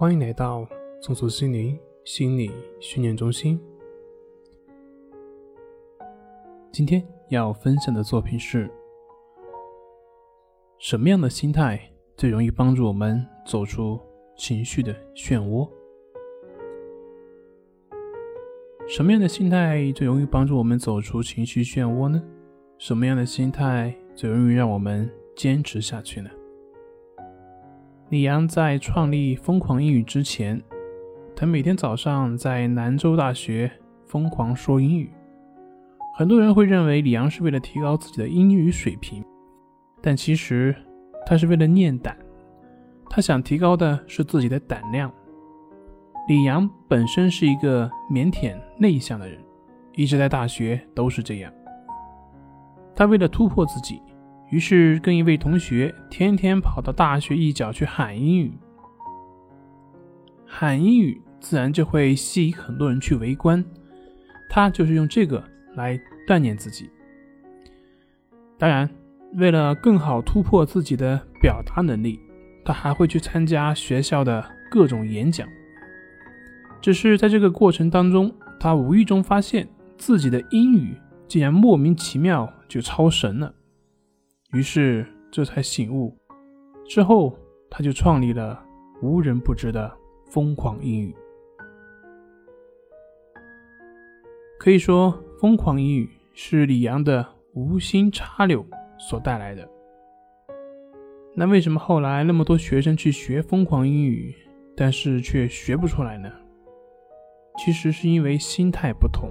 欢迎来到松鼠心灵心理训练中心。今天要分享的作品是：什么样的心态最容易帮助我们走出情绪的漩涡？什么样的心态最容易帮助我们走出情绪漩涡呢？什么样的心态最容易让我们坚持下去呢？李阳在创立疯狂英语之前，他每天早上在南州大学疯狂说英语。很多人会认为李阳是为了提高自己的英语水平，但其实他是为了练胆，他想提高的是自己的胆量。李阳本身是一个腼腆内向的人，一直在大学都是这样。他为了突破自己，于是跟一位同学天天跑到大学一角去喊英语。喊英语自然就会吸引很多人去围观，他就是用这个来锻炼自己。当然，为了更好突破自己的表达能力，他还会去参加学校的各种演讲。只是在这个过程当中，他无意中发现自己的英语竟然莫名其妙就超神了。于是这才醒悟，之后他就创立了无人不知的疯狂英语。可以说，疯狂英语是李阳的无心插柳所带来的。那为什么后来那么多学生去学疯狂英语，但是却学不出来呢？其实是因为心态不同。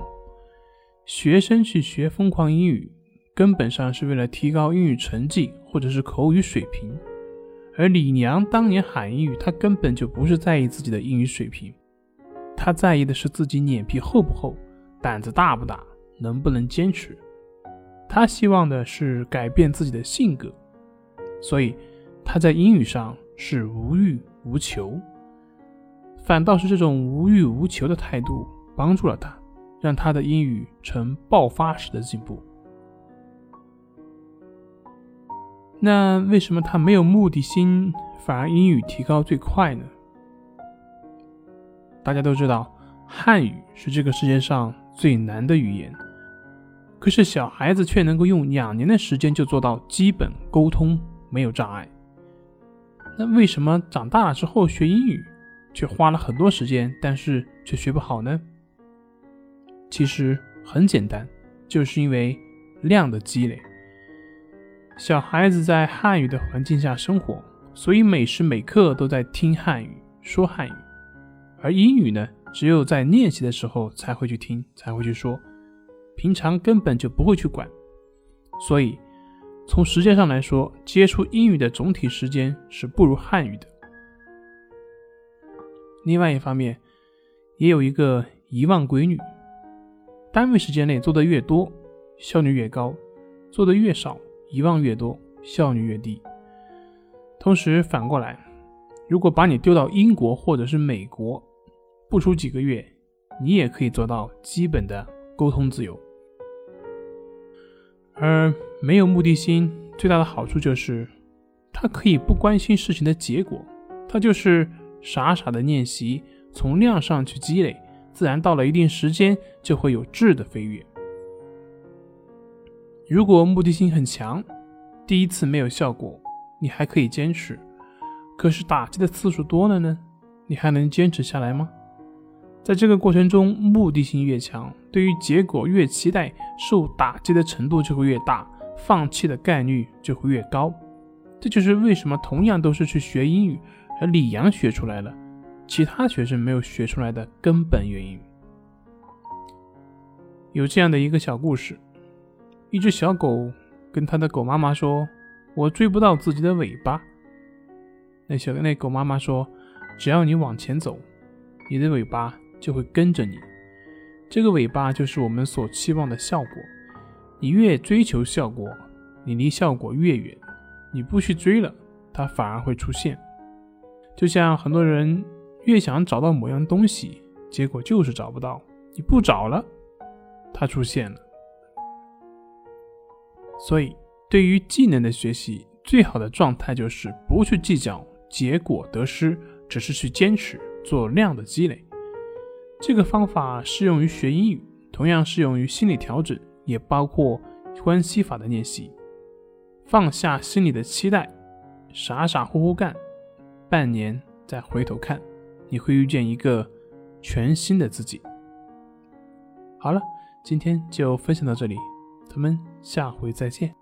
学生去学疯狂英语根本上是为了提高英语成绩或者是口语水平，而李阳当年喊英语，他根本就不是在意自己的英语水平，他在意的是自己脸皮厚不厚，胆子大不大，能不能坚持。他希望的是改变自己的性格，所以他在英语上是无欲无求。反倒是这种无欲无求的态度帮助了他，让他的英语呈爆发式的进步。那为什么他没有目的心，反而英语提高最快呢？大家都知道，汉语是这个世界上最难的语言，可是小孩子却能够用2年的时间就做到基本沟通没有障碍。那为什么长大了之后学英语，却花了很多时间，但是却学不好呢？其实很简单，就是因为量的积累。小孩子在汉语的环境下生活，所以每时每刻都在听汉语，说汉语。而英语呢，只有在练习的时候才会去听，才会去说，平常根本就不会去管。所以从时间上来说，接触英语的总体时间是不如汉语的。另外一方面，也有一个遗忘规律，单位时间内做得越多，效率越高，做得越少，遗忘越多，效率越低。同时反过来，如果把你丢到英国或者是美国，不出几个月，你也可以做到基本的沟通自由。而没有目的心最大的好处就是，他可以不关心事情的结果，他就是傻傻的练习，从量上去积累，自然到了一定时间就会有质的飞跃。如果目的性很强，第一次没有效果，你还可以坚持；可是打击的次数多了呢，你还能坚持下来吗？在这个过程中，目的性越强，对于结果越期待，受打击的程度就会越大，放弃的概率就会越高。这就是为什么同样都是去学英语，而李阳学出来了，其他学生没有学出来的根本原因。有这样的一个小故事，一只小狗跟它的狗妈妈说，我追不到自己的尾巴。那狗妈妈说，只要你往前走，你的尾巴就会跟着你。这个尾巴就是我们所期望的效果，你越追求效果，你离效果越远，你不去追了，它反而会出现。就像很多人越想找到某样东西，结果就是找不到，你不找了，它出现了。所以对于技能的学习，最好的状态就是不去计较结果得失，只是去坚持做量的积累。这个方法适用于学英语，同样适用于心理调整，也包括关系法的练习。放下心里的期待，傻傻乎乎干，半年再回头看，你会遇见一个全新的自己。好了，今天就分享到这里，咱们下回再见。